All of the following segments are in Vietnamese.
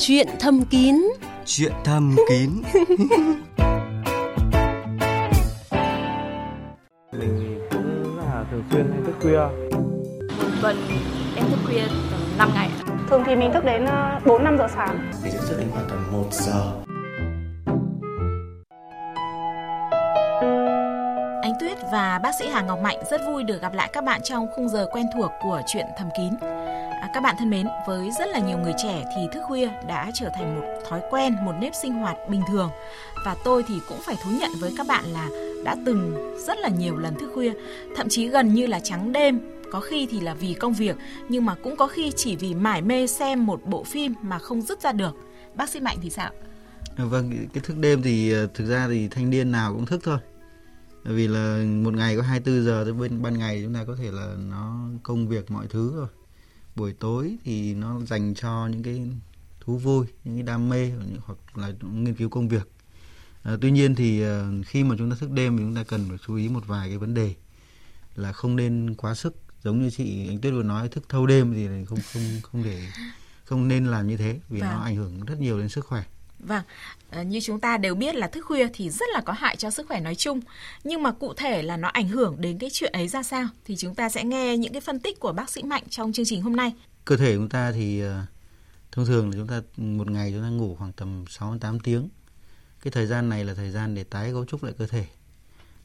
Chuyện thâm kín. Chuyện thâm kín. Mình cũng là thường xuyên hay thức khuya. Một tuần em thức khuya tầm 5 ngày. Thường thì mình thức đến 4-5 giờ sáng. Mình sẽ thức đến khoảng tầm 1 giờ. Anh Tuyết và bác sĩ Hà Ngọc Mạnh rất vui được gặp lại các bạn trong khung giờ quen thuộc của Chuyện thâm kín. Các bạn thân mến, với rất là nhiều người trẻ thì thức khuya đã trở thành một thói quen, một nếp sinh hoạt bình thường. Và tôi thì cũng phải thú nhận với các bạn là đã từng rất là nhiều lần thức khuya, thậm chí gần như là trắng đêm. Có khi thì là vì công việc, nhưng mà cũng có khi chỉ vì mải mê xem một bộ phim mà không dứt ra được. Bác sĩ Mạnh thì sao? Vâng, cái thức đêm thì thực ra thì thanh niên nào cũng thức thôi. Vì là một ngày có 24 giờ, thì ban ngày chúng ta có thể là nó công việc mọi thứ rồi. Buổi tối thì nó dành cho những cái thú vui, những cái đam mê hoặc là nghiên cứu công việc. Tuy nhiên thì khi mà chúng ta thức đêm thì chúng ta cần phải chú ý một vài cái vấn đề là không nên quá sức. Giống như chị Anh Tuyết vừa nói, thức thâu đêm thì không nên làm như thế vì nó ảnh hưởng rất nhiều đến sức khỏe. Vâng, như chúng ta đều biết là thức khuya thì rất là có hại cho sức khỏe nói chung. Nhưng mà cụ thể là nó ảnh hưởng đến cái chuyện ấy ra sao thì chúng ta sẽ nghe những cái phân tích của bác sĩ Mạnh trong chương trình hôm nay. Cơ thể chúng ta thì thông thường là chúng ta một ngày chúng ta ngủ khoảng tầm 6-8 tiếng. Cái thời gian này là thời gian để tái cấu trúc lại cơ thể.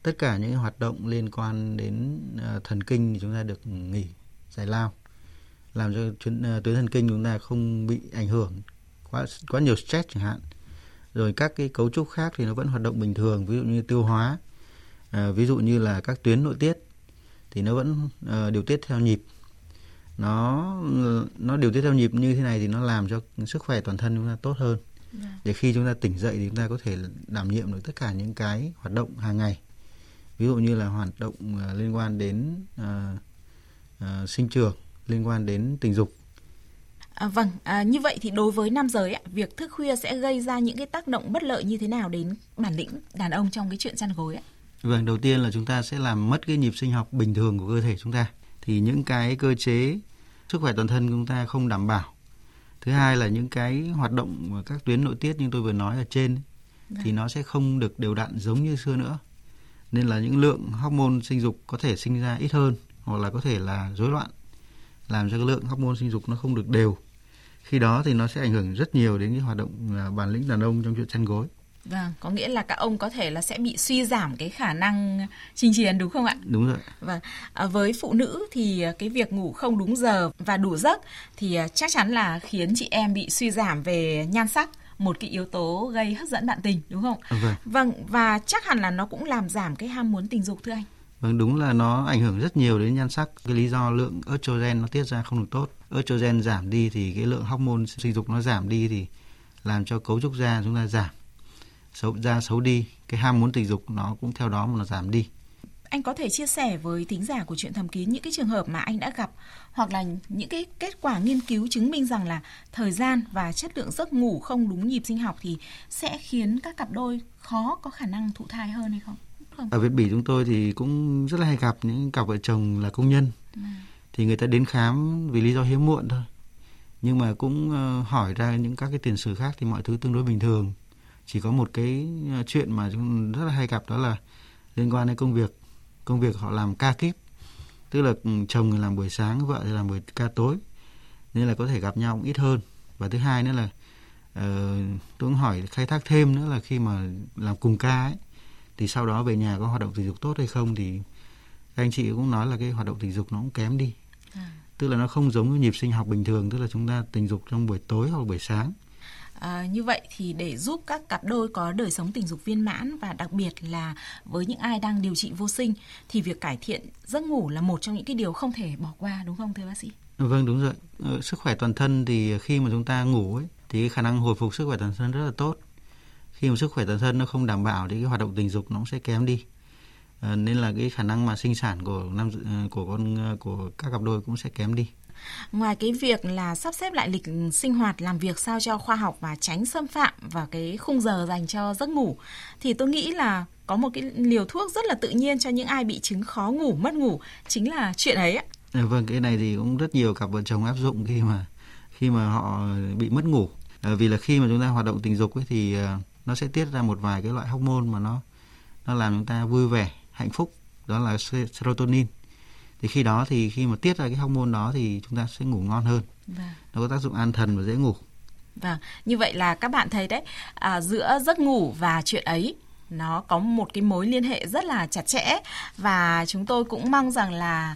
Tất cả những hoạt động liên quan đến thần kinh thì chúng ta được nghỉ, giải lao, làm cho tuyến thần kinh chúng ta không bị ảnh hưởng quá nhiều stress chẳng hạn. Rồi các cái cấu trúc khác thì nó vẫn hoạt động bình thường, ví dụ như tiêu hóa, ví dụ như là các tuyến nội tiết thì nó vẫn điều tiết theo nhịp. Nó điều tiết theo nhịp như thế này thì nó làm cho sức khỏe toàn thân chúng ta tốt hơn. Để khi chúng ta tỉnh dậy thì chúng ta có thể đảm nhiệm được tất cả những cái hoạt động hàng ngày. Ví dụ như là hoạt động liên quan đến sinh trưởng, liên quan đến tình dục. Như vậy thì đối với nam giới, việc thức khuya sẽ gây ra những cái tác động bất lợi như thế nào đến bản lĩnh đàn ông trong cái chuyện chăn gối ạ? Vâng, đầu tiên là chúng ta sẽ làm mất cái nhịp sinh học bình thường của cơ thể chúng ta. Thì những cái cơ chế sức khỏe toàn thân chúng ta không đảm bảo. Thứ hai là những cái hoạt động và các tuyến nội tiết như tôi vừa nói ở trên thì nó sẽ không được đều đặn giống như xưa nữa. Nên là những lượng hormone sinh dục có thể sinh ra ít hơn hoặc là có thể là rối loạn, làm cho cái lượng hormone sinh dục nó không được đều. Khi đó thì nó sẽ ảnh hưởng rất nhiều đến cái hoạt động bản lĩnh đàn ông trong chuyện chăn gối. Vâng, có nghĩa là các ông có thể là sẽ bị suy giảm cái khả năng chinh chiến, đúng không ạ? Đúng rồi. Vâng, với phụ nữ thì cái việc ngủ không đúng giờ và đủ giấc thì chắc chắn là khiến chị em bị suy giảm về nhan sắc, một cái yếu tố gây hấp dẫn bạn tình, đúng không? Vâng, và chắc hẳn là nó cũng làm giảm cái ham muốn tình dục, thưa anh. Vâng, đúng là nó ảnh hưởng rất nhiều đến nhan sắc. Cái lý do lượng estrogen nó tiết ra không được tốt. Estrogen giảm đi thì cái lượng hormone sinh dục nó giảm đi thì làm cho cấu trúc da chúng ta giảm, da xấu đi. Cái ham muốn tình dục nó cũng theo đó mà nó giảm đi. Anh có thể chia sẻ với thính giả của Chuyện thầm kín những cái trường hợp mà anh đã gặp hoặc là những cái kết quả nghiên cứu chứng minh rằng là thời gian và chất lượng giấc ngủ không đúng nhịp sinh học thì sẽ khiến các cặp đôi khó có khả năng thụ thai hơn hay không? Ở Việt Bỉ chúng tôi thì cũng rất là hay gặp những cặp vợ chồng là công nhân. Thì người ta đến khám vì lý do hiếm muộn thôi. Nhưng mà cũng hỏi ra những các cái tiền sử khác thì mọi thứ tương đối bình thường. Chỉ có một cái chuyện mà chúng rất là hay gặp đó là liên quan đến công việc. Công việc họ làm ca kíp, tức là chồng thì làm buổi sáng, vợ thì làm buổi ca tối. Nên là có thể gặp nhau cũng ít hơn. Và thứ hai nữa là tôi cũng hỏi khai thác thêm nữa là khi mà làm cùng ca ấy, thì sau đó về nhà có hoạt động tình dục tốt hay không thì anh chị cũng nói là cái hoạt động tình dục nó cũng kém đi. Tức là nó không giống với nhịp sinh học bình thường, tức là chúng ta tình dục trong buổi tối hoặc buổi sáng. Như vậy thì để giúp các cặp đôi có đời sống tình dục viên mãn và đặc biệt là với những ai đang điều trị vô sinh thì việc cải thiện giấc ngủ là một trong những cái điều không thể bỏ qua, đúng không thưa bác sĩ? Vâng, đúng rồi. Sức khỏe toàn thân thì khi mà chúng ta ngủ ấy, thì khả năng hồi phục sức khỏe toàn thân rất là tốt. Khi mà sức khỏe toàn thân nó không đảm bảo thì cái hoạt động tình dục nó cũng sẽ kém đi. Nên là cái khả năng mà sinh sản của các cặp đôi cũng sẽ kém đi. Ngoài cái việc là sắp xếp lại lịch sinh hoạt làm việc sao cho khoa học và tránh xâm phạm vào cái khung giờ dành cho giấc ngủ thì tôi nghĩ là có một cái liều thuốc rất là tự nhiên cho những ai bị chứng khó ngủ, mất ngủ chính là chuyện ấy ạ. Vâng, cái này thì cũng rất nhiều cặp vợ chồng áp dụng khi mà họ bị mất ngủ. Vì là khi mà chúng ta hoạt động tình dục ấy thì nó sẽ tiết ra một vài cái loại hormone mà nó làm chúng ta vui vẻ, hạnh phúc, đó là serotonin. Thì khi đó thì khi mà tiết ra cái hormone đó thì chúng ta sẽ ngủ ngon hơn. Vâng. Nó có tác dụng an thần và dễ ngủ. Vâng, như vậy là các bạn thấy đấy, giữa giấc ngủ và chuyện ấy nó có một cái mối liên hệ rất là chặt chẽ, và chúng tôi cũng mong rằng là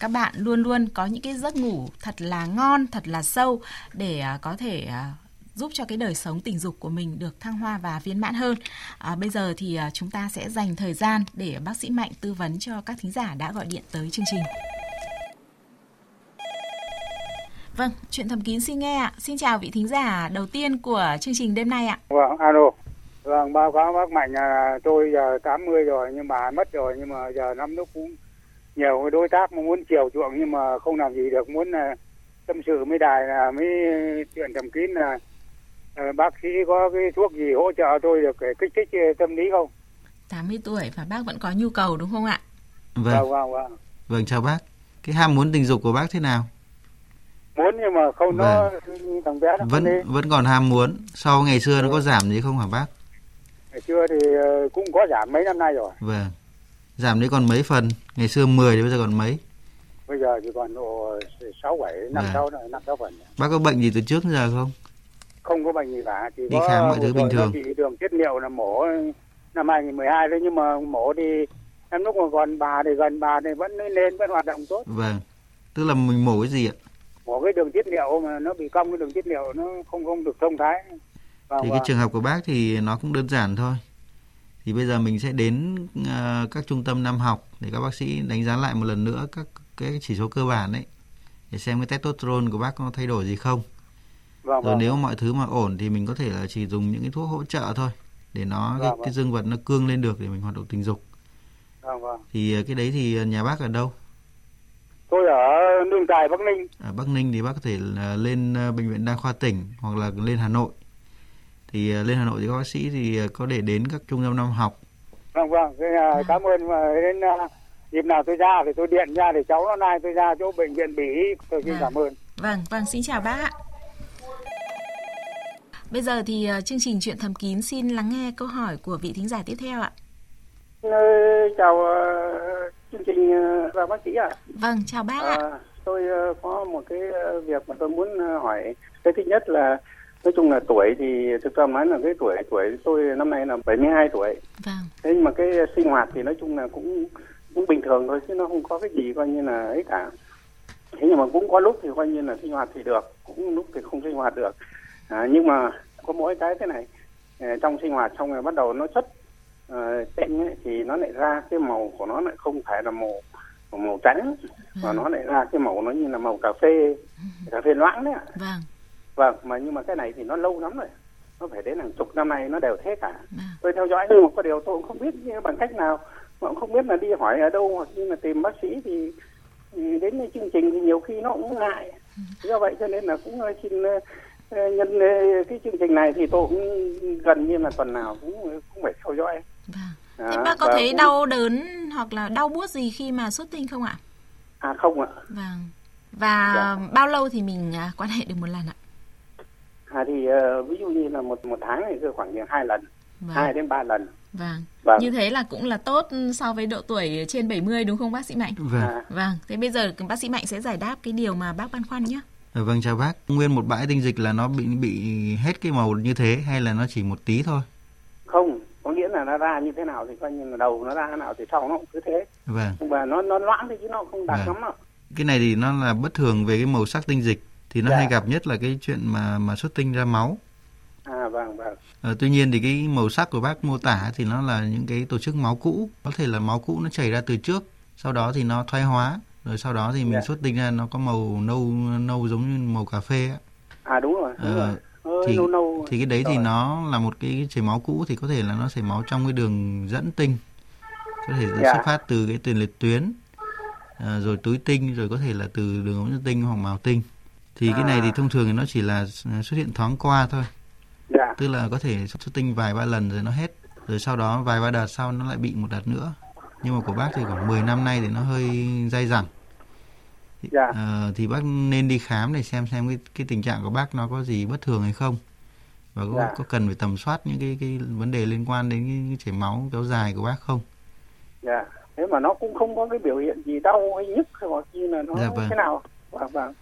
các bạn luôn luôn có những cái giấc ngủ thật là ngon, thật là sâu để có thể giúp cho cái đời sống tình dục của mình được thăng hoa và viên mãn hơn. Bây giờ thì chúng ta sẽ dành thời gian để bác sĩ Mạnh tư vấn cho các thính giả đã gọi điện tới chương trình. Vâng, Chuyện Thầm Kín xin nghe ạ. Xin chào vị thính giả đầu tiên của chương trình đêm nay ạ. Vâng, alo. Vâng, báo cáo bác Mạnh, tôi giờ 80 rồi nhưng mà mất rồi, nhưng mà giờ năm lúc cũng nhiều đối tác muốn chiều chuộng nhưng mà không làm gì được, muốn tâm sự mới đài là mới Chuyện Thầm Kín. Là bác sĩ có cái thuốc gì hỗ trợ tôi được kích thích tâm lý không? 80 tuổi và bác vẫn có nhu cầu đúng không ạ? Vâng. Vâng, chào bác. Cái ham muốn tình dục của bác thế nào? Muốn nhưng mà không, nó thằng bé nó vẫn còn ham muốn. Sau ngày xưa nó có giảm gì không hả bác? Ngày xưa thì cũng có giảm mấy năm nay rồi. Vâng. Giảm đến còn mấy phần? Ngày xưa 10 thì bây giờ còn mấy? Bây giờ chỉ còn 6-7 phần. Bác có bệnh gì từ trước đến giờ không? Không có bệnh gì cả, chỉ đi có khám mọi thứ bình thường. Chỉ đường tiết niệu là mổ năm 2012 thôi, nhưng mà mổ thì em lúc mà còn gần bà thì vẫn lên, vẫn hoạt động tốt. Vâng. Tức là mình mổ cái gì ạ? Mổ cái đường tiết niệu mà nó bị cong, cái đường tiết niệu nó không được thông thái. Thì cái trường hợp của bác thì nó cũng đơn giản thôi. Thì bây giờ mình sẽ đến các trung tâm nam học để các bác sĩ đánh giá lại một lần nữa các cái chỉ số cơ bản ấy, để xem cái testosterone của bác có thay đổi gì không. Rồi nếu mọi thứ mà ổn thì mình có thể là chỉ dùng những cái thuốc hỗ trợ thôi, để nó cái dương vật nó cương lên được để mình hoạt động tình dục. Thì cái đấy thì nhà bác ở đâu? Tôi ở Nương Tài, Bắc Ninh. Ở Bắc Ninh thì bác có thể lên Bệnh viện Đa khoa tỉnh hoặc là lên Hà Nội. Thì lên Hà Nội thì các bác sĩ thì có để đến các trung tâm năm học. Vâng. Cảm ơn. Đến dịp nào tôi ra thì tôi điện ra để cháu nó nay tôi ra chỗ Bệnh viện Bỉ. Tôi xin cảm ơn. Vâng, xin chào bác ạ. Bây giờ thì chương trình Chuyện Thầm Kín xin lắng nghe câu hỏi của vị thính giả tiếp theo ạ. Chào chương trình và bác sĩ ạ. Vâng, chào bác ạ. Tôi có một cái việc mà tôi muốn hỏi. Cái thứ nhất là nói chung là tuổi thì thực ra nói là cái tuổi tôi năm nay là 72 tuổi. Vâng. Thế nhưng mà cái sinh hoạt thì nói chung là cũng bình thường thôi, chứ nó không có cái gì coi như là ấy cả. Thế nhưng mà cũng có lúc thì coi như là sinh hoạt thì được, cũng lúc thì không sinh hoạt được. Nhưng mà có mỗi cái thế này, trong sinh hoạt xong rồi bắt đầu nó chất tịnh ấy, thì nó lại ra cái màu của nó lại không phải là màu trắng, mà nó lại ra cái màu nó như là màu cà phê loãng đấy ạ. Vâng, mà nhưng mà cái này thì nó lâu lắm rồi, nó phải đến hàng chục năm nay nó đều thế cả. Tôi theo dõi nhưng mà có điều tôi cũng không biết bằng cách nào, mà cũng không biết là đi hỏi ở đâu hoặc như là tìm bác sĩ thì đến chương trình thì nhiều khi nó cũng ngại. Do vậy cho nên là cũng xin nhân cái chương trình này thì tôi cũng gần như là tuần nào cũng phải theo dõi. Thế bác có thấy đau đớn hoặc là đau buốt gì khi mà xuất tinh không ạ? Không ạ. Bao lâu thì mình quan hệ được một lần ạ? Thì ví dụ như là một tháng thì khoảng 2 lần, 2 đến 3 lần. Như thế là cũng là tốt so với độ tuổi trên 70 đúng không bác sĩ Mạnh? Thế bây giờ bác sĩ Mạnh sẽ giải đáp cái điều mà bác băn khoăn nhé. Vâng, chào bác. Nguyên một bãi tinh dịch là nó bị hết cái màu như thế hay là nó chỉ một tí thôi? Không, có nghĩa là nó ra như thế nào thì coi như là đầu nó ra thế nào thì sau nó cũng cứ thế. Và nó loãng thì chứ nó không đặc lắm ạ. Cái này thì nó là bất thường về cái màu sắc tinh dịch, thì nó hay gặp nhất là cái chuyện mà xuất tinh ra máu. Tuy nhiên thì cái màu sắc của bác mô tả thì nó là những cái tổ chức máu cũ, có thể là máu cũ nó chảy ra từ trước, sau đó thì nó thoái hóa. Rồi sau đó thì mình xuất tinh ra nó có màu nâu giống như màu cà phê á. Đúng rồi. Nâu. Thì cái đấy rồi. Thì nó là một cái chảy máu cũ, thì có thể là nó chảy máu trong cái đường dẫn tinh, có thể là xuất phát từ cái tiền liệt tuyến, rồi túi tinh, rồi có thể là từ đường ống dẫn tinh hoặc mào tinh. Thì cái này thì thông thường thì nó chỉ là xuất hiện thoáng qua thôi. Tức là có thể xuất tinh vài ba lần rồi nó hết, rồi sau đó vài ba đợt sau nó lại bị một đợt nữa. Nhưng mà của bác thì khoảng 10 năm nay thì nó hơi dai dẳng. Thì bác nên đi khám để xem cái tình trạng của bác nó có gì bất thường hay không. và có cần phải tầm soát những cái vấn đề liên quan đến cái chảy máu kéo dài của bác không? Dạ, thế mà nó cũng không có cái biểu hiện gì đau hay nhức hay gọi gì là nó thế nào? Vâng.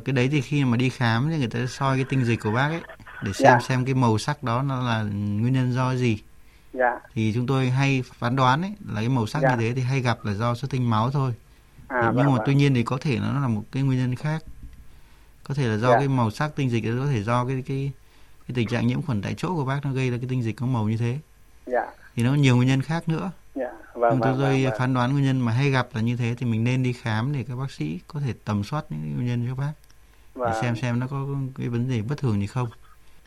Cái đấy thì khi mà đi khám thì người ta soi cái tinh dịch của bác ấy để xem cái màu sắc đó nó là nguyên nhân do gì. Dạ. Thì chúng tôi hay phán đoán ấy là cái màu sắc như thế thì hay gặp là do xuất tinh máu thôi. Nhưng mà tuy nhiên thì có thể nó là một cái nguyên nhân khác. Có thể là do cái màu sắc tinh dịch, có thể do cái tình trạng nhiễm khuẩn tại chỗ của bác nó gây ra cái tinh dịch có màu như thế. Dạ. Thì nó nhiều nguyên nhân khác nữa. Dạ. Chúng tôi phán đoán nguyên nhân mà hay gặp là như thế thì mình nên đi khám để các bác sĩ có thể tầm soát những nguyên nhân cho bác. Vâng. Để xem nó có cái vấn đề bất thường gì không.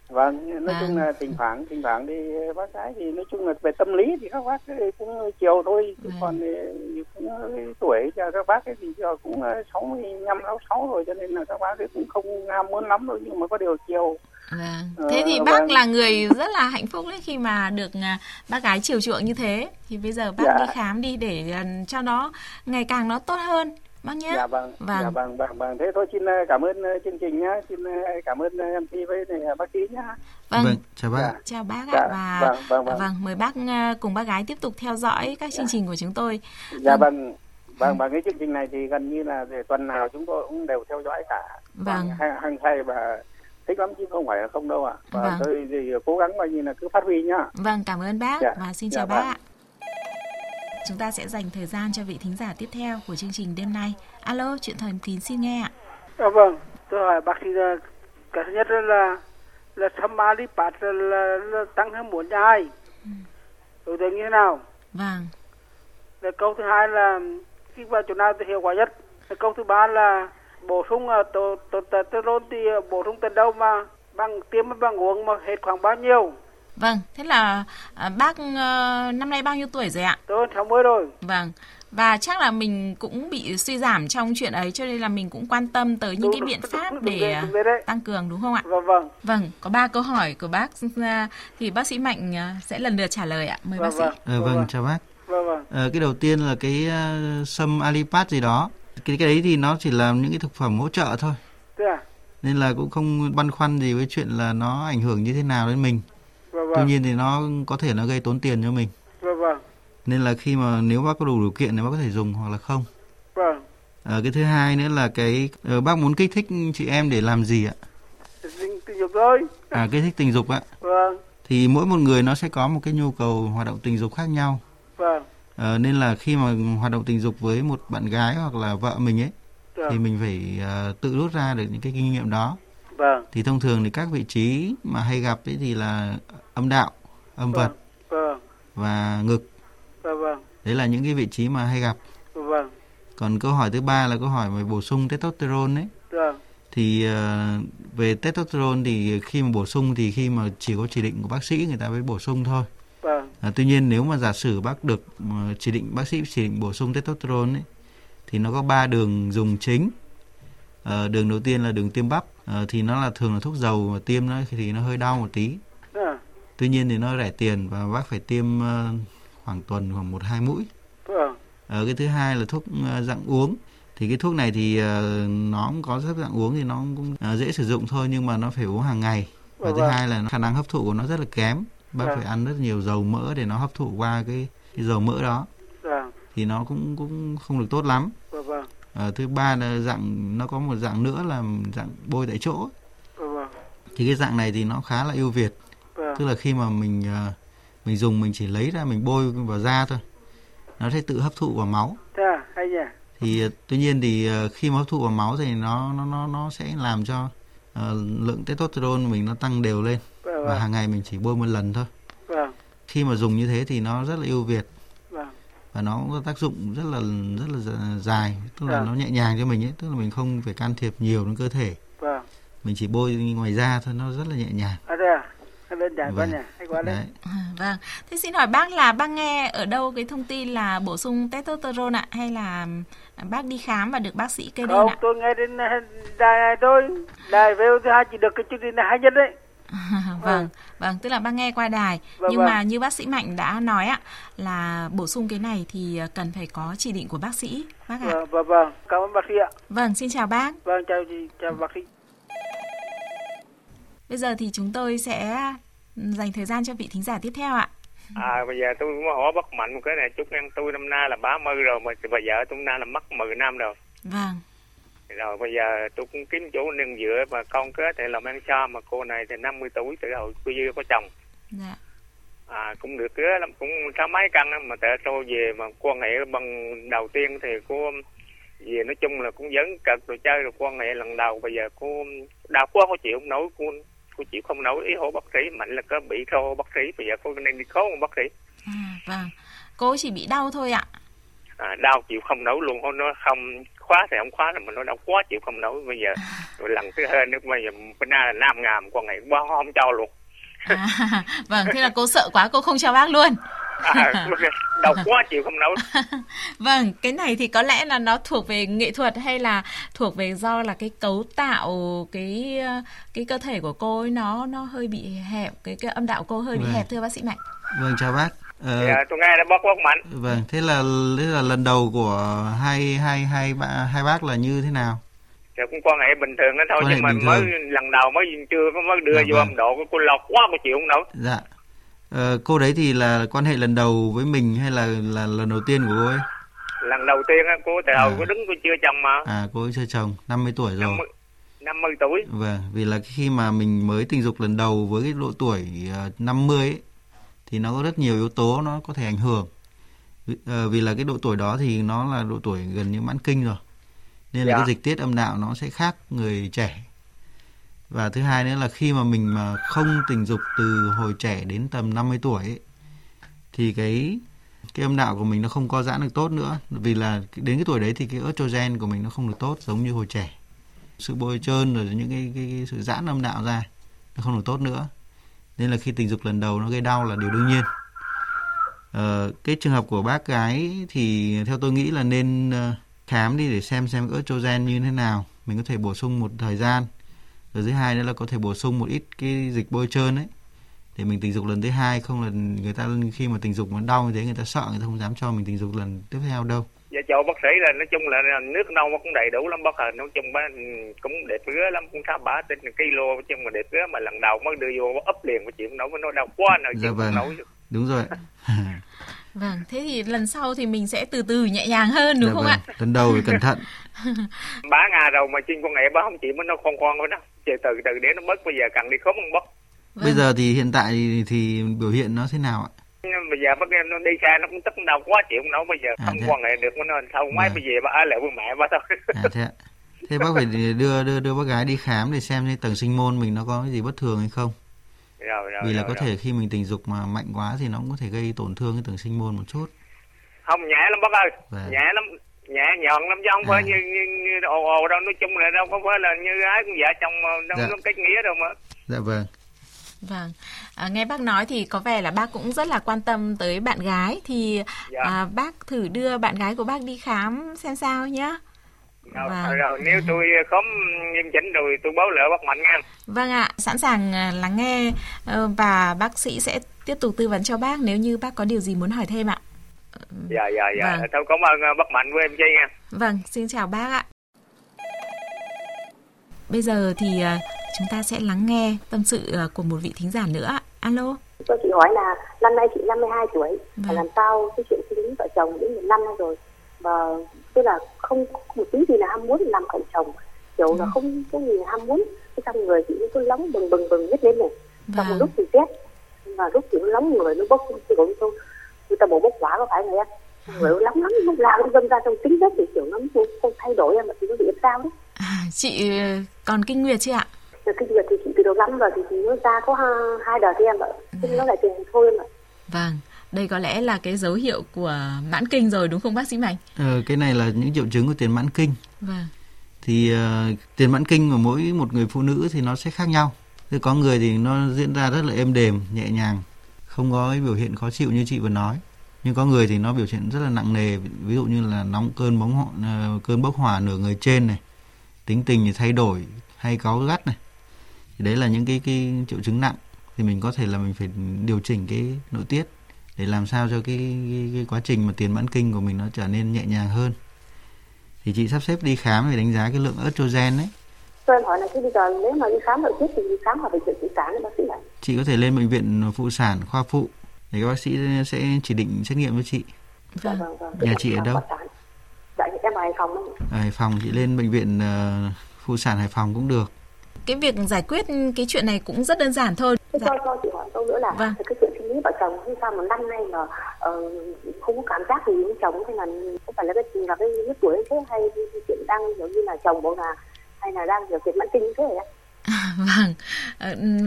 Vâng, nói chung là thỉnh thoảng đi bác gái thì nói chung là về tâm lý thì các bác cũng chiều thôi, chứ còn cũng tuổi cho các bác thì giờ cũng 65 66 rồi, cho nên là các bác cũng không ham muốn lắm đâu, nhưng mà có điều chiều. Thế thì bác là người rất là hạnh phúc đấy khi mà được bác gái chiều chuộng như thế. Thì bây giờ bác đi khám đi để cho nó ngày càng nó tốt hơn bác nhé. Dạ vâng. Thế thôi, xin cảm ơn chương trình nhé, xin cảm ơn MC với bác sĩ nhé. Vâng, chào bác. Chào bác ạ. Mời bác cùng bác gái tiếp tục theo dõi các chương trình của chúng tôi. Dạ vâng. Và cái chương trình này thì gần như là tuần nào chúng tôi cũng đều theo dõi cả. Vâng. Hàng ngày và thích lắm chứ không phải là không đâu ạ. Và tôi thì cố gắng coi như là cứ phát huy nhá. Vâng, cảm ơn bác và xin chào bác ạ. Chúng ta sẽ dành thời gian cho vị thính giả tiếp theo của chương trình đêm nay. Alo, chuyện thời tín xin nghe ạ. Vâng, tôi hỏi bác sĩ là cái thứ nhất là samalipat là tăng hơn 42. Tôi thấy như thế nào? Vâng. Rồi câu thứ hai là khi vào chỗ nào thì hiệu quả nhất. Rồi câu thứ ba là bổ sung testosterone thì bổ sung từ đâu mà bằng tiêm bằng uống mà hết khoảng bao nhiêu? Vâng, thế là bác năm nay bao nhiêu tuổi rồi ạ? Tôi 60 rồi. Vâng, và chắc là mình cũng bị suy giảm trong chuyện ấy, cho nên là mình cũng quan tâm tới những cái biện pháp để tăng cường, đúng không ạ? Vâng. Vâng, có 3 câu hỏi của bác thì bác sĩ Mạnh sẽ lần lượt trả lời ạ. Mời bác sĩ. Vâng, chào bác. Vâng. Cái đầu tiên là cái sâm alipat gì đó. Cái đấy thì nó chỉ là những cái thực phẩm hỗ trợ thôi. Nên là cũng không băn khoăn gì với chuyện là nó ảnh hưởng như thế nào đến mình. Tuy nhiên thì nó có thể nó gây tốn tiền cho mình. Nên là khi mà nếu bác có đủ điều kiện thì bác có thể dùng hoặc là không. Cái thứ hai nữa là cái bác muốn kích thích chị em để làm gì ạ? Tình dục thôi. Kích thích tình dục ạ. Thì mỗi một người nó sẽ có một cái nhu cầu hoạt động tình dục khác nhau. Nên là khi mà hoạt động tình dục với một bạn gái hoặc là vợ mình ấy thì mình phải tự rút ra được những cái kinh nghiệm đó. Thì thông thường thì các vị trí mà hay gặp ấy thì là âm đạo, âm vật và ngực. Đấy là những cái vị trí mà hay gặp. Còn câu hỏi thứ ba là câu hỏi về bổ sung testosterone ấy. Thì về testosterone thì khi mà bổ sung thì khi mà chỉ có chỉ định của bác sĩ người ta mới bổ sung thôi. Tuy nhiên nếu mà giả sử bác được chỉ định, bác sĩ chỉ định bổ sung testosterone ấy, thì nó có 3 đường dùng chính. Đường đầu tiên là đường tiêm bắp, thì nó là thường là thuốc dầu mà tiêm nó thì nó hơi đau một tí. Tuy nhiên thì nó rẻ tiền và bác phải tiêm khoảng tuần khoảng 1-2 mũi. Cái thứ hai là thuốc dạng uống. Thì cái thuốc này thì nó cũng có rất dạng uống thì nó cũng dễ sử dụng thôi, nhưng mà nó phải uống hàng ngày. Và thứ hai là khả năng hấp thụ của nó rất là kém. Bác phải ăn rất nhiều dầu mỡ để nó hấp thụ qua cái dầu mỡ đó. Thì nó cũng không được tốt lắm. Thứ ba là dạng, nó có một dạng nữa là dạng bôi tại chỗ. Thì cái dạng này thì nó khá là ưu việt. Tức là khi mà mình dùng mình chỉ lấy ra mình bôi vào da thôi, nó sẽ tự hấp thụ vào máu. Thì tuy nhiên thì khi mà hấp thụ vào máu thì nó sẽ làm cho lượng testosterone mình nó tăng đều lên. Và hàng ngày mình chỉ bôi một lần thôi. Khi mà dùng như thế thì nó rất là ưu việt. Và nó cũng có tác dụng rất là dài, tức là nó nhẹ nhàng cho mình ấy, tức là mình không phải can thiệp nhiều đến cơ thể. Mình chỉ bôi ngoài da thôi, nó rất là nhẹ nhàng. Vâng. Thế xin hỏi bác là bác nghe ở đâu cái thông tin là bổ sung testosterone ạ, hay là bác đi khám và được bác sĩ kê đơn ạ? Không, tôi nghe đến đài này thôi, đài VOV2 chỉ được cái chương trình này hay nhất đấy. Vâng, tức là bác nghe qua đài. Mà như bác sĩ Mạnh đã nói ạ, là bổ sung cái này thì cần phải có chỉ định của bác sĩ, bác ạ. Vâng, cảm ơn bác sĩ ạ. Vâng, xin chào bác. Vâng, chào chị, chào bác sĩ. Bây giờ thì chúng tôi sẽ dành thời gian cho vị thính giả tiếp theo ạ. Bây giờ tôi cũng hỏi bác Mạnh một cái này, chúc em tôi năm nay là 30 rồi mà bây giờ tôi nay là mất 10 năm rồi. Vâng. Rồi bây giờ tôi cũng kiếm chỗ nương dựa mà con kết thì làm ăn xa, mà cô này thì 50 tuổi từ đầu tôi chưa có chồng. Dạ. Cũng được cái lắm, cũng sáu mấy căn mà tại tôi về mà quan hệ bằng đầu tiên thì cô về nói chung là cũng dấn cực rồi chơi rồi quan hệ lần đầu, bây giờ cô đau quá cô chịu không nổi, cô chịu không nổi, ý hô bác sĩ Mạnh là có bị khô bác sĩ, bây giờ cô nên đi khô bác sĩ. Vâng, cô chỉ bị đau thôi ạ. Đau chịu không nổi luôn, nó không khóa thì không khóa, là mình nó đau quá chịu không nổi. Bây giờ lần thứ hai nước bây giờ bên là nam ngàm quan hệ quá không cho luôn. Vâng, thế là cô sợ quá cô không cho bác luôn. Đau quá chịu không nổi. Vâng, cái này thì có lẽ là nó thuộc về nghệ thuật hay là thuộc về do là cái cấu tạo cái cơ thể của cô ấy nó hơi bị hẹp, cái âm đạo cô hơi bị hẹp, thưa bác sĩ Mạnh. Vâng, chào bác. Tôi nghe đã bác Mạnh. Vâng, thế là lần đầu của hai bác là như thế nào? Dạ cũng quan hệ bình thường đó thôi, nhưng mà mới lần đầu mới chưa có mới đưa vô âm độ của cô lọt quá cô chịu không nổi. Dạ. Cô đấy thì là quan hệ lần đầu với mình hay là lần đầu tiên của cô ấy? Lần đầu tiên á, cô từ hồi cô đứng cô chưa chồng mà. Cô ấy chưa chồng, 50 tuổi rồi. 50 tuổi. Vâng, vì là khi mà mình mới tình dục lần đầu với cái độ tuổi 50 ấy, thì nó có rất nhiều yếu tố nó có thể ảnh hưởng. Vì là cái độ tuổi đó thì nó là độ tuổi gần như mãn kinh rồi. Nên là cái dịch tiết âm đạo nó sẽ khác người trẻ. Và thứ hai nữa là khi mà mình mà không tình dục từ hồi trẻ đến tầm 50 tuổi ấy, thì cái âm đạo của mình nó không co giãn được tốt nữa. Vì là đến cái tuổi đấy thì cái estrogen của mình nó không được tốt giống như hồi trẻ. Sự bôi trơn rồi những cái sự giãn âm đạo ra nó không được tốt nữa. Nên là khi tình dục lần đầu nó gây đau là điều đương nhiên. Cái trường hợp của bác gái thì theo tôi nghĩ là nên khám đi để xem estrogen như thế nào. Mình có thể bổ sung một thời gian. Rồi thứ hai nữa là có thể bổ sung một ít cái dịch bôi trơn ấy để mình tình dục lần thứ hai, không là người ta khi mà tình dục mà đau như thế người ta sợ, người ta không dám cho mình tình dục lần tiếp theo đâu. Dạ chỗ bác sĩ là nói chung là nước nông cũng đầy đủ lắm bác hờ, nói chung bác cũng đẹp rứa lắm, cũng khá bả tên kilo chứ mà đẹp rứa, mà lần đầu mới đưa vô ấp liền mà chịu nổi, nó đau quá nào chịu nổi. Đúng rồi. Vâng, thế thì lần sau thì mình sẽ từ từ nhẹ nhàng hơn đúng không ạ? Lần đầu thì cẩn thận. Bá ngà đầu mà trên con nghệ bá không chỉ mới nó con thôi đó. Chờ từ để nó mất, bây giờ cần đi khóm không bớt. Vâng. Bây giờ thì hiện tại thì biểu hiện nó thế nào ạ? Bây giờ bác em nó đi xa nó cũng tức đau quá chịu không nổi, bây giờ không quan hệ được nó sau mấy bây giờ bác ở lại với mẹ bác thôi. Thế bác phải đưa bác gái đi khám để xem tầng sinh môn mình nó có cái gì bất thường hay không. Rồi, vì là có thể khi mình tình dục mà mạnh quá thì nó cũng có thể gây tổn thương cái tầng sinh môn một chút. Không nhẹ lắm bác ơi, nhẹ lắm, nhẹ nhọn lắm chứ không phải như ồ đâu, nói chung là đâu có phải là như gái con vợ chồng đâu nó cách nghĩa đâu mà. Dạ vâng. Vâng, nghe bác nói thì có vẻ là bác cũng rất là quan tâm tới bạn gái thì bác thử đưa bạn gái của bác đi khám xem sao nhé. Rồi nếu tôi khóm nghiêm chỉnh rồi tôi báo lại bác Mạnh nha. Vâng ạ, sẵn sàng lắng nghe và bác sĩ sẽ tiếp tục tư vấn cho bác nếu như bác có điều gì muốn hỏi thêm ạ. Dạ. Vâng. Tôi cảm ơn bác Mạnh với em Chi nha. Vâng, xin chào bác ạ. Bây giờ thì chúng ta sẽ lắng nghe tâm sự của một vị thính giả nữa. Alo. Tôi chị hỏi là năm nay chị 52 tuổi, và làm sao cái chuyện sinh lý vợ chồng đến 1 năm rồi mà tức là không một tí gì là ham muốn làm cạnh chồng, kiểu là không có gì ham muốn, cái trong người chị cứ nóng bừng hết lên này, và một lúc thì rét, và lúc thì nóng người nó bốc, chị cũng không, người ta bổ bốc quá có phải không em, người nóng lắm lúc nào cũng dâng ra trong tính rất thì kiểu nóng không thay đổi em, mà chị nó bị sao đấy. Chị còn kinh nguyệt chưa ạ? Kinh nguyệt thì chị từ đầu năm rồi thì chị nó ra có 2 đợt em ạ, nhưng nó lại tiền thôi em ạ. Vâng. Đây có lẽ là cái dấu hiệu của mãn kinh rồi đúng không bác sĩ Mạnh? Cái này là những triệu chứng của tiền mãn kinh. Vâng. Thì tiền mãn kinh của mỗi một người phụ nữ thì nó sẽ khác nhau. Thì có người thì nó diễn ra rất là êm đềm, nhẹ nhàng, không có cái biểu hiện khó chịu như chị vừa nói. Nhưng có người thì nó biểu hiện rất là nặng nề, ví dụ như là nóng cơn bốc hỏa nửa người trên này, tính tình thì thay đổi, hay cáu gắt này. Thì đấy là những cái triệu chứng nặng thì mình có thể là mình phải điều chỉnh cái nội tiết để làm sao cho cái quá trình mà tiền mãn kinh của mình nó trở nên nhẹ nhàng hơn. Thì chị sắp xếp đi khám để đánh giá cái lượng estrogen ấy. Cho em hỏi là chứ bây giờ nếu mà đi khám nội tiết thì đi khám ở bệnh viện phụ sản bác sĩ ạ? Chị có thể lên bệnh viện phụ sản khoa phụ để các bác sĩ sẽ chỉ định xét nghiệm với chị. Vâng. Nhà chị ở đâu? Dạ, em ở Hải Phòng. Hải Phòng chị lên bệnh viện phụ sản Hải Phòng cũng được. Cái việc giải quyết cái chuyện này cũng rất đơn giản thôi. Dạ. Cho chị hỏi câu nữa là cái chuyện sinh lý vợ chồng như sao mà năm nay mà không có cảm giác gì với chồng, hay là không phải là cái tuổi thế, hay cái chuyện đang kiểu như là chồng bố là hay là đang kiểu chuyện mãn kinh thế này?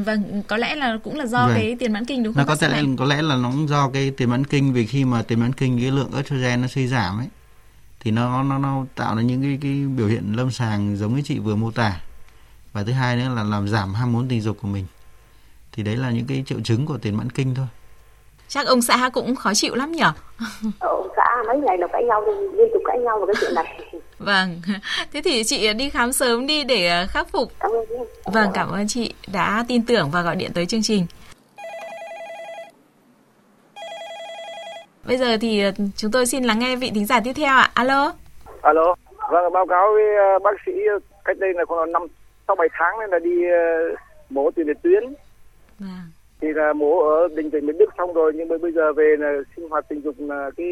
Vâng, có lẽ là cũng là do cái tiền mãn kinh đúng không? Nó có lẽ là nó cũng do cái tiền mãn kinh, vì khi mà tiền mãn kinh cái lượng estrogen nó suy giảm ấy thì nó tạo ra những cái biểu hiện lâm sàng giống như chị vừa mô tả. Và thứ hai nữa là làm giảm ham muốn tình dục của mình. Thì đấy là những cái triệu chứng của tiền mãn kinh thôi. Chắc ông xã cũng khó chịu lắm nhở? Ông xã mấy ngày là cãi nhau, liên tục cãi nhau về cái chuyện này. Vâng, thế thì chị đi khám sớm đi để khắc phục. Cảm ơn. Vâng, cảm ơn chị đã tin tưởng và gọi điện tới chương trình. Bây giờ thì chúng tôi xin lắng nghe vị thính giả tiếp theo ạ. Alo. Alo, vâng, báo cáo với bác sĩ cách đây là khoảng 6-7 tháng nên là đi mổ tiền liệt tuyến. Vâng. Thì là mổ ở bệnh viện Mỹ Đức xong rồi, nhưng bây giờ về là sinh hoạt tình dục là cái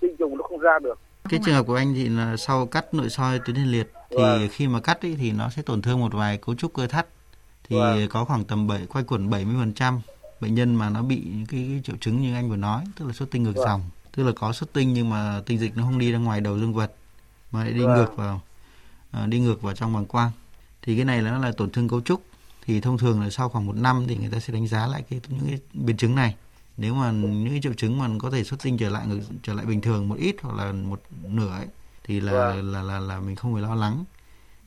tinh trùng nó không ra được. Cái trường hợp của anh thì là sau cắt nội soi tuyến tiền liệt thì khi mà cắt ấy, thì nó sẽ tổn thương một vài cấu trúc cơ thắt, thì có khoảng tầm quay quẩn 70% bệnh nhân mà nó bị cái triệu chứng như anh vừa nói, tức là xuất tinh ngược dòng, tức là có xuất tinh nhưng mà tinh dịch nó không đi ra ngoài đầu dương vật mà lại đi ngược vào trong bàng quang. Thì cái này nó là tổn thương cấu trúc, thì thông thường là sau khoảng 1 năm thì người ta sẽ đánh giá lại những cái biến chứng này. Nếu mà những cái triệu chứng mà có thể xuất tinh trở lại bình thường một ít hoặc là một nửa ấy, thì là mình không phải lo lắng.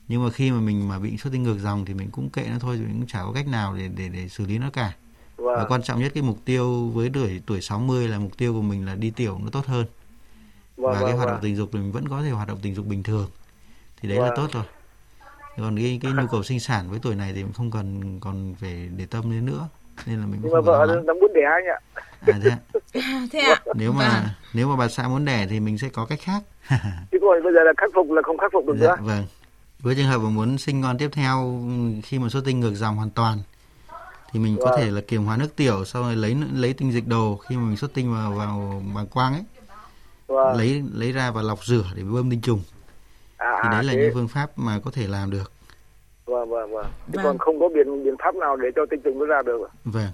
Nhưng mà khi mà mình mà bị xuất tinh ngược dòng thì mình cũng kệ nó thôi, mình cũng chả có cách nào để xử lý nó cả. Và quan trọng nhất cái mục tiêu với tuổi 60 là mục tiêu của mình là đi tiểu nó tốt hơn. Và cái hoạt động tình dục thì mình vẫn có thể hoạt động tình dục bình thường. Thì đấy là tốt rồi. Còn cái nhu cầu sinh sản với tuổi này thì mình không cần còn phải để tâm đến nữa. Nên là mình nhưng mà vợ đang muốn đẻ anh ạ. Thế ạ? Nếu mà bà xã muốn đẻ thì mình sẽ có cách khác. Chứ còn bây giờ là khắc phục là không khắc phục được nữa. Vâng. Với trường hợp mà muốn sinh con tiếp theo khi mà xuất tinh ngược dòng hoàn toàn thì mình có thể là kiềm hóa nước tiểu, sau rồi lấy tinh dịch đồ khi mà mình xuất tinh vào bàng quang ấy. Lấy ra và lọc rửa để bơm tinh trùng. Thì đấy là những phương pháp mà có thể làm được. Vâng. Chứ còn không có biện pháp nào để cho tinh trùng nó ra được. Vâng.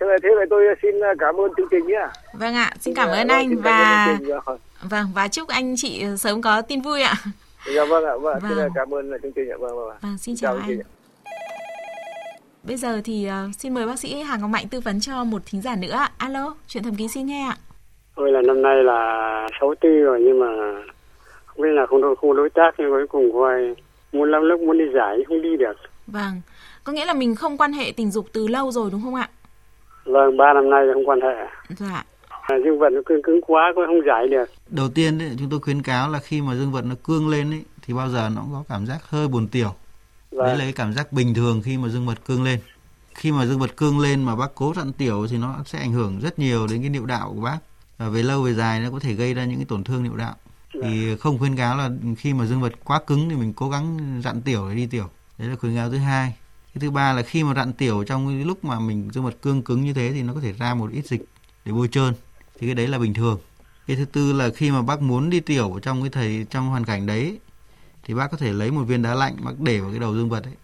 Thế này tôi xin cảm ơn chương trình nhé. Vâng ạ, xin cảm ơn anh và chúc anh chị sớm có tin vui ạ. Dạ vâng ạ, vâng. Xin cảm ơn chương trình ạ. Vâng, xin chào anh. Bây giờ thì xin mời bác sĩ Hà Ngọc Mạnh tư vấn cho một thính giả nữa. Alo, chuyện thầm kín xin nghe ạ. Tôi là năm nay là 64 rồi nhưng mà không biết là không đối tác, nhưng cuối cùng coi muốn lắm lúc muốn đi giải không đi được. Vâng, có nghĩa là mình không quan hệ tình dục từ lâu rồi đúng không ạ? Vâng, 3 năm nay không quan hệ. Dạ. Dương vật nó cứng quá cũng không giải được. Đầu tiên ấy, chúng tôi khuyến cáo là khi mà dương vật nó cương lên ấy, thì bao giờ nó cũng có cảm giác hơi buồn tiểu. Vâng. Đấy là cái cảm giác bình thường khi mà dương vật cương lên. Khi mà dương vật cương lên mà bác cố thận tiểu thì nó sẽ ảnh hưởng rất nhiều đến cái niệu đạo của bác. Và về lâu về dài nó có thể gây ra những cái tổn thương niệu đạo. Thì không khuyến cáo là khi mà dương vật quá cứng thì mình cố gắng rặn tiểu để đi tiểu. Đấy là khuyến cáo thứ hai. Cái thứ ba là khi mà rặn tiểu trong lúc mà mình dương vật cương cứng như thế thì nó có thể ra một ít dịch để bôi trơn. Thì cái đấy là bình thường. Cái thứ tư là khi mà bác muốn đi tiểu trong trong hoàn cảnh đấy thì bác có thể lấy một viên đá lạnh bác để vào cái đầu dương vật ấy.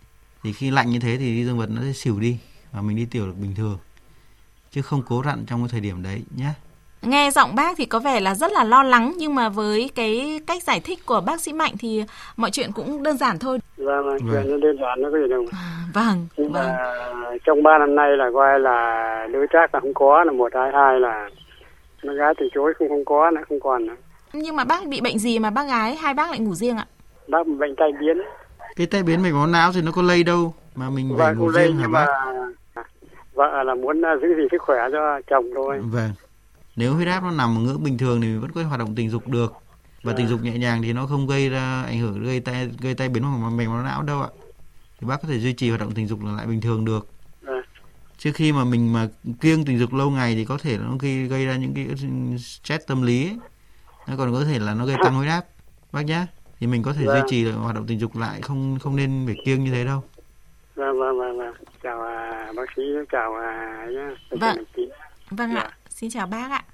Thì khi lạnh như thế thì dương vật nó sẽ xỉu đi và mình đi tiểu được bình thường. Chứ không cố rặn trong cái thời điểm đấy nhé. Nghe giọng bác thì có vẻ là rất là lo lắng, nhưng mà với cái cách giải thích của bác sĩ Mạnh thì mọi chuyện cũng đơn giản thôi. Vâng, chuyện nó đơn giản nó có gì đâu. Vâng. Nhưng mà trong 3 năm nay là coi là đối tác là không có, là một hai là nó gái từ chối không có nữa, không còn nữa. Nhưng mà bác bị bệnh gì mà bác gái hai bác lại ngủ riêng ạ? Bác bị bệnh tai biến. Cái tai biến mạch máu não thì nó có lây đâu mà mình phải ngủ riêng hả bác? Vợ là muốn giữ gìn sức khỏe cho chồng thôi. Vâng. Nếu huyết áp nó nằm ở ngưỡng bình thường thì mình vẫn có hoạt động tình dục được. Và tình dục nhẹ nhàng thì nó không gây ra ảnh hưởng gây tai biến hoặc mạch máu não đâu ạ. Thì bác có thể duy trì hoạt động tình dục lại bình thường được. Trước khi mà mình mà kiêng tình dục lâu ngày thì có thể nó gây ra những cái stress tâm lý ấy. Nó còn có thể là nó gây tăng huyết áp. Bác nhá. thì mình có thể duy trì hoạt động tình dục lại, không nên phải kiêng như thế đâu. Vâng. Chào bác sĩ, chào Vâng ạ. Xin chào bác ạ.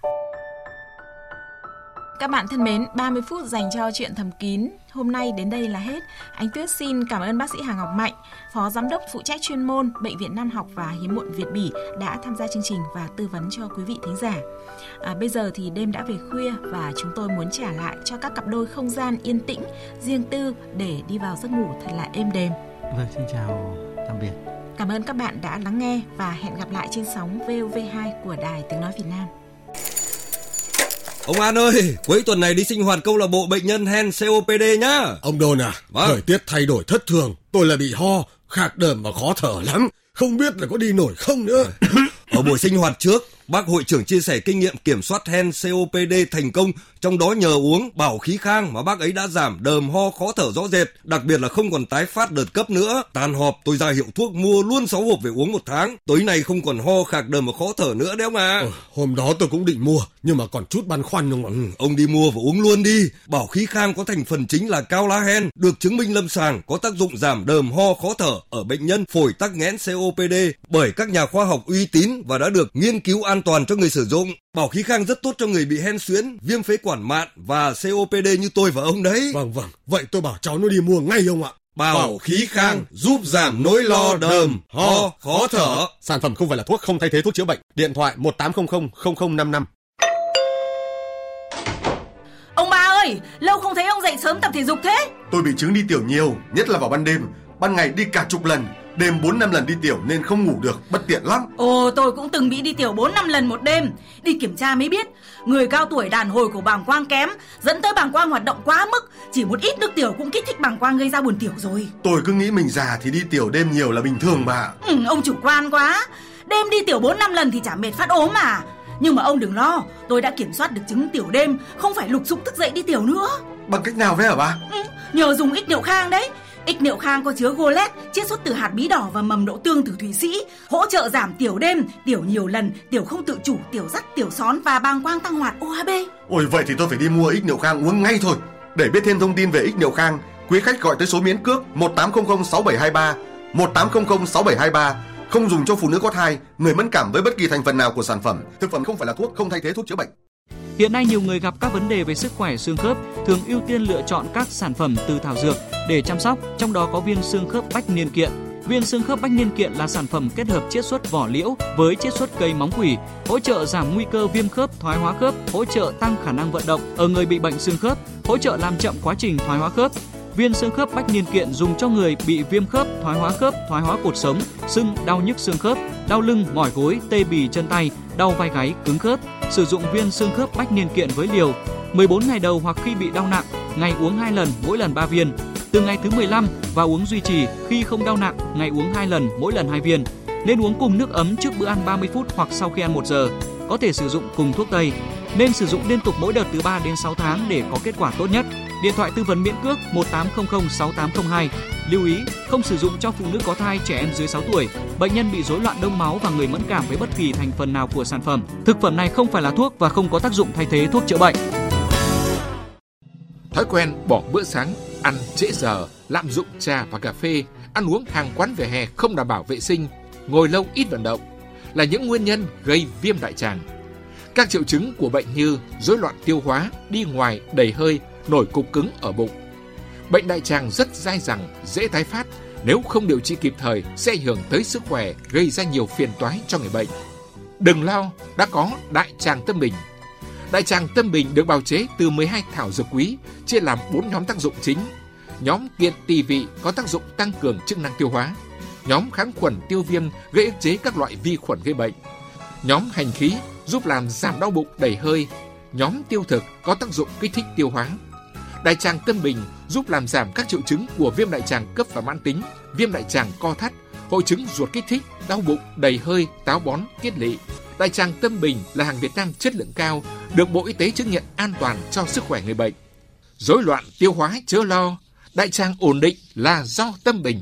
Các bạn thân mến, 30 phút dành cho chuyện thầm kín hôm nay đến đây là hết. Anh Tuyết xin cảm ơn bác sĩ Hà Ngọc Mạnh, Phó Giám đốc phụ trách chuyên môn Bệnh viện Nam học và Hiếm muộn Việt Bỉ đã tham gia chương trình và tư vấn cho quý vị thính giả. Bây giờ thì đêm đã về khuya và chúng tôi muốn trả lại cho các cặp đôi không gian yên tĩnh, riêng tư để đi vào giấc ngủ thật là êm đềm. Vâng, xin chào, tạm biệt. Cảm ơn các bạn đã lắng nghe và hẹn gặp lại trên sóng VOV2 của Đài Tiếng Nói Việt Nam. Ông An ơi, cuối tuần này đi sinh hoạt câu lạc bộ bệnh nhân hen COPD nhá. Ông Đôn à, thời tiết thay đổi thất thường, tôi là bị ho, khạc đờm và khó thở lắm, không biết là có đi nổi không nữa. Ở buổi sinh hoạt trước, bác hội trưởng chia sẻ kinh nghiệm kiểm soát hen COPD thành công, trong đó nhờ uống Bảo Khí Khang mà bác ấy đã giảm đờm ho khó thở rõ rệt, đặc biệt là không còn tái phát đợt cấp nữa. Tàn họp tôi ra hiệu thuốc mua luôn 6 hộp về uống 1 tháng, tối nay không còn ho khạc đờm và khó thở nữa đấy ông ạ. Hôm đó tôi cũng định mua nhưng mà còn chút băn khoăn ông ạ. Ông đi mua và uống luôn đi. Bảo Khí Khang có thành phần chính là cao lá hen, được chứng minh lâm sàng có tác dụng giảm đờm ho khó thở ở bệnh nhân phổi tắc nghẽn COPD bởi các nhà khoa học uy tín và đã được nghiên cứu an toàn cho người sử dụng. Bảo Khí Khang rất tốt cho người bị hen suyễn, viêm phế quản mạn và COPD như tôi và ông đấy. Vâng. Vậy tôi bảo cháu nó đi mua ngay ông ạ. Bảo Khí Khang giúp giảm nỗi lo đờm, ho, khó thở. Sản phẩm không phải là thuốc, không thay thế thuốc chữa bệnh. Điện thoại 1800 0055. Ông Ba ơi, lâu không thấy ông dậy sớm tập thể dục thế. Tôi bị chứng đi tiểu nhiều, nhất là vào ban đêm. Ban ngày đi cả chục lần, đêm 4-5 lần đi tiểu nên không ngủ được, bất tiện lắm. Ồ, tôi cũng từng bị đi tiểu 4-5 lần một đêm. Đi kiểm tra mới biết, người cao tuổi đàn hồi của bàng quang kém, dẫn tới bàng quang hoạt động quá mức. Chỉ một ít nước tiểu cũng kích thích bàng quang gây ra buồn tiểu rồi. Tôi cứ nghĩ mình già thì đi tiểu đêm nhiều là bình thường mà. Ông chủ quan quá. Đêm đi tiểu 4-5 lần thì chả mệt phát ốm mà. Nhưng mà ông đừng lo, tôi đã kiểm soát được chứng tiểu đêm, không phải lục xục thức dậy đi tiểu nữa. Bằng cách nào thế hả bà? Nhờ dùng Ích niệu khang đấy. Ích niệu khang có chứa Golec, chiết xuất từ hạt bí đỏ và mầm đậu tương từ Thụy Sĩ, hỗ trợ giảm tiểu đêm, tiểu nhiều lần, tiểu không tự chủ, tiểu dắt, tiểu són và bàng quang tăng hoạt OHB. Ôi vậy thì tôi phải đi mua Ích niệu khang uống ngay thôi. Để biết thêm thông tin về Ích niệu khang, quý khách gọi tới số miễn cước 1800 6723, 1800 6723. Không dùng cho phụ nữ có thai, người mẫn cảm với bất kỳ thành phần nào của sản phẩm. Thực phẩm không phải là thuốc, không thay thế thuốc chữa bệnh. Hiện nay nhiều người gặp các vấn đề về sức khỏe xương khớp thường ưu tiên lựa chọn các sản phẩm từ thảo dược để chăm sóc, trong đó có viên xương khớp Bách Niên Kiện. Viên xương khớp Bách Niên Kiện là sản phẩm kết hợp chiết xuất vỏ liễu với chiết xuất cây móng quỷ, hỗ trợ giảm nguy cơ viêm khớp, thoái hóa khớp, hỗ trợ tăng khả năng vận động ở người bị bệnh xương khớp, hỗ trợ làm chậm quá trình thoái hóa khớp. Viên xương khớp Bách Niên Kiện dùng cho người bị viêm khớp, thoái hóa cột sống, sưng, đau nhức xương khớp, đau lưng, mỏi gối, tê bì chân tay, đau vai gáy, cứng khớp. Sử dụng viên xương khớp Bách Niên Kiện với liều 14 ngày đầu hoặc khi bị đau nặng, ngày uống 2 lần, mỗi lần 3 viên. Từ ngày thứ 15 và uống duy trì, khi không đau nặng, ngày uống 2 lần, mỗi lần 2 viên. Nên uống cùng nước ấm trước bữa ăn 30 phút hoặc sau khi ăn 1 giờ. Có thể sử dụng cùng thuốc tây. Nên sử dụng liên tục mỗi đợt từ 3 đến 6 tháng để có kết quả tốt nhất. Điện thoại tư vấn miễn cước 1800 6802. Lưu ý, không sử dụng cho phụ nữ có thai, trẻ em dưới 6 tuổi, bệnh nhân bị rối loạn đông máu và người mẫn cảm với bất kỳ thành phần nào của sản phẩm. Thực phẩm này không phải là thuốc và không có tác dụng thay thế thuốc chữa bệnh. Thói quen bỏ bữa sáng, ăn trễ giờ, lạm dụng trà và cà phê, ăn uống hàng quán vỉa hè không đảm bảo vệ sinh, ngồi lâu ít vận động là những nguyên nhân gây viêm đại tràng. Các triệu chứng của bệnh như rối loạn tiêu hóa, đi ngoài, đầy hơi, nổi cục cứng ở bụng. Bệnh đại tràng rất dai dẳng, dễ tái phát, nếu không điều trị kịp thời sẽ ảnh hưởng tới sức khỏe, gây ra nhiều phiền toái cho người bệnh. Đừng lo, đã có Đại tràng Tâm Bình. Đại tràng Tâm Bình được bào chế từ 12 thảo dược quý, chia làm 4 nhóm tác dụng chính. Nhóm kiện tỳ vị có tác dụng tăng cường chức năng tiêu hóa. Nhóm kháng khuẩn tiêu viêm gây ức chế các loại vi khuẩn gây bệnh. Nhóm hành khí giúp làm giảm đau bụng, đầy hơi. Nhóm tiêu thực có tác dụng kích thích tiêu hóa. Đại tràng Tâm Bình giúp làm giảm các triệu chứng của viêm đại tràng cấp và mãn tính, viêm đại tràng co thắt, hội chứng ruột kích thích, đau bụng, đầy hơi, táo bón, kiết lỵ. Đại tràng Tâm Bình là hàng Việt Nam chất lượng cao, được Bộ Y tế chứng nhận an toàn cho sức khỏe người bệnh. Rối loạn tiêu hóa chớ lo, đại tràng ổn định là do Tâm Bình.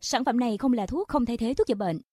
Sản phẩm này không là thuốc, không thay thế thuốc chữa bệnh.